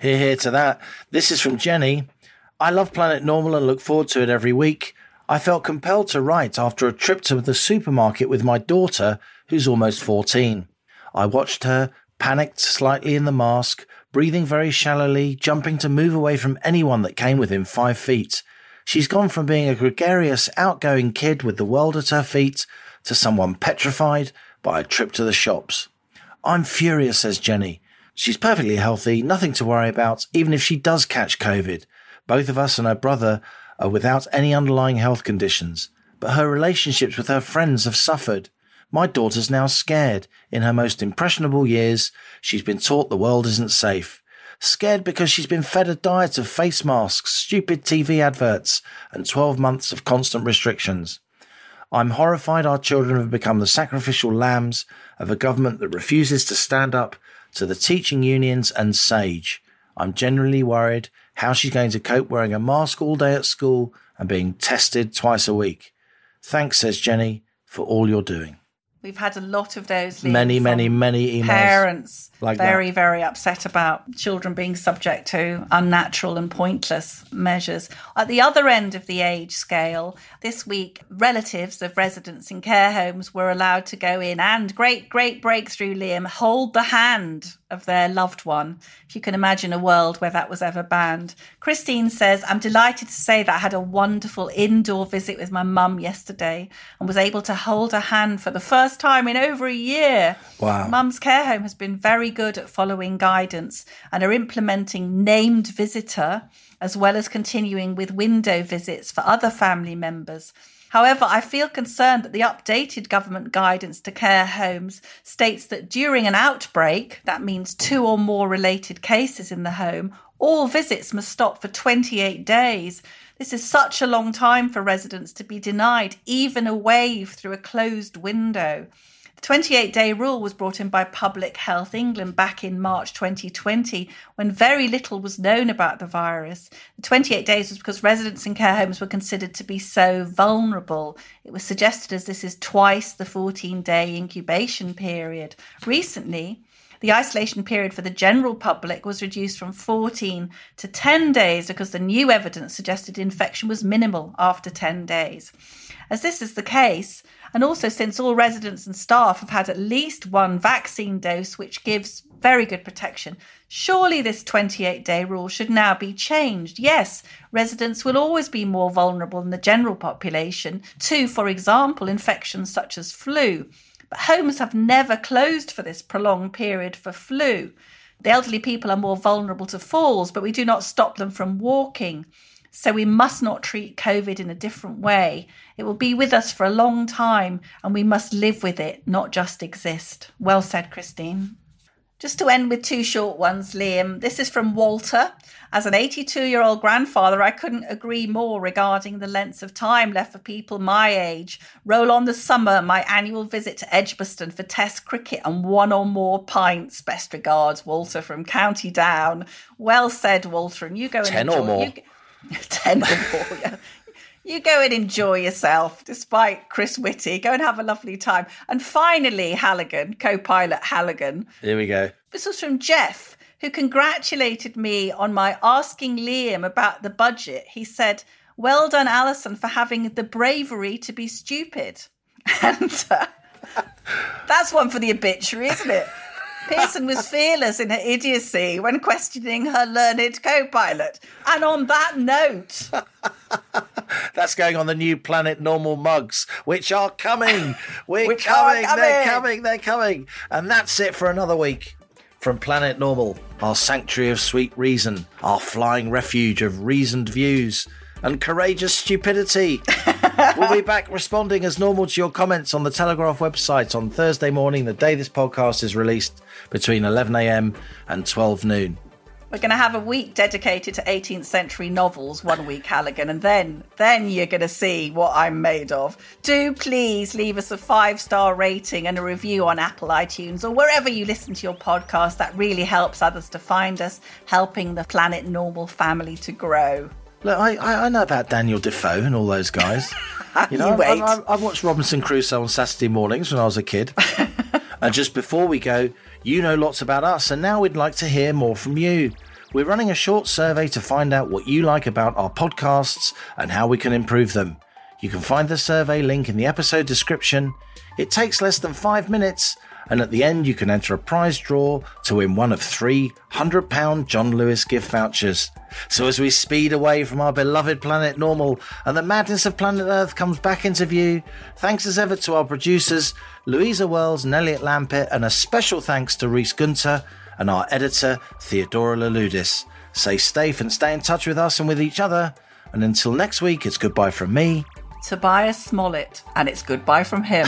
Hear, hear to that. This is from Jenny. I love Planet Normal and look forward to it every week. I felt compelled to write after a trip to the supermarket with my daughter, who's almost 14. I watched her, panicked slightly in the mask, breathing very shallowly, jumping to move away from anyone that came within 5 feet. She's gone from being a gregarious, outgoing kid with the world at her feet to someone petrified by a trip to the shops. I'm furious, says Jenny. She's perfectly healthy, nothing to worry about, even if she does catch COVID. Both of us and her brother are without any underlying health conditions, but her relationships with her friends have suffered. My daughter's now scared. In her most impressionable years, she's been taught the world isn't safe. Scared because she's been fed a diet of face masks, stupid TV adverts, and 12 months of constant restrictions. I'm horrified our children have become the sacrificial lambs of a government that refuses to stand up to the teaching unions and SAGE. I'm genuinely worried how she's going to cope wearing a mask all day at school and being tested twice a week. Thanks, says Jenny, for all you're doing. We've had a lot of those. Many emails. Parents like very, that. Very upset about children being subject to unnatural and pointless measures. At the other end of the age scale, this week, relatives of residents in care homes were allowed to go in and, great breakthrough, Liam, hold the hand of their loved one. If you can imagine a world where that was ever banned. Christine says, I'm delighted to say that I had a wonderful indoor visit with my mum yesterday and was able to hold her hand for the first time in over a year. Wow. Mum's care home has been very good at following guidance and are implementing named visitor as well as continuing with window visits for other family members. However, I feel concerned that the updated government guidance to care homes states that during an outbreak, that means 2 or more related cases in the home, all visits must stop for 28 days. This is such a long time for residents to be denied even a wave through a closed window. The 28-day rule was brought in by Public Health England back in March 2020, when very little was known about the virus. The 28 days was because residents in care homes were considered to be so vulnerable. It was suggested as this is twice the 14-day incubation period. Recently, the isolation period for the general public was reduced from 14 to 10 days because the new evidence suggested infection was minimal after 10 days. As this is the case, and also since all residents and staff have had at least one vaccine dose, which gives very good protection, surely this 28-day rule should now be changed. Yes, residents will always be more vulnerable than the general population to, for example, infections such as flu. But homes have never closed for this prolonged period for flu. The elderly people are more vulnerable to falls, but we do not stop them from walking. So we must not treat COVID in a different way. It will be with us for a long time and we must live with it, not just exist. Well said, Christine. Just to end with 2 short ones, Liam. This is from Walter. As an 82-year-old grandfather, I couldn't agree more regarding the lengths of time left for people my age. Roll on the summer, my annual visit to Edgbaston for Test cricket and 1 or more pints. Best regards, Walter from County Down. Well said, Walter. And you go and 10 enjoy. Or more. 10 or more, yeah. You go and enjoy yourself, despite Chris Whitty. Go and have a lovely time. And finally, Halligan, co-pilot Halligan. Here we go. This was from Jeff, who congratulated me on my asking Liam about the budget. He said, well done, Alison, for having the bravery to be stupid. And that's one for the obituary, isn't it? Pearson was fearless in her idiocy when questioning her learned co-pilot. And on that note... That's going on the new Planet Normal mugs, which are coming. They're coming. And that's it for another week. From Planet Normal, our sanctuary of sweet reason, our flying refuge of reasoned views and courageous stupidity. We'll be back responding as normal to your comments on the Telegraph website on Thursday morning, the day this podcast is released, between 11am and 12 noon. We're going to have a week dedicated to 18th century novels, one week Halligan, and then you're going to see what I'm made of. Do please leave us a 5-star rating and a review on Apple iTunes or wherever you listen to your podcast. That really helps others to find us, helping the Planet Normal family to grow. Look, I know about Daniel Defoe and all those guys. You know, I watched Robinson Crusoe on Saturday mornings when I was a kid. And just before we go, you know lots about us, and now we'd like to hear more from you. We're running a short survey to find out what you like about our podcasts and how we can improve them. You can find the survey link in the episode description. It takes less than 5 minutes, and at the end you can enter a prize draw to win one of 3 £100 John Lewis gift vouchers. So as we speed away from our beloved Planet Normal and the madness of planet Earth comes back into view, thanks as ever to our producers Louisa Wells and Elliot Lampitt, and a special thanks to Rhys Gunter and our editor Theodora Leloudis. Stay safe and stay in touch with us and with each other, and until next week, it's goodbye from me, Tobias Smollett, and it's goodbye from him.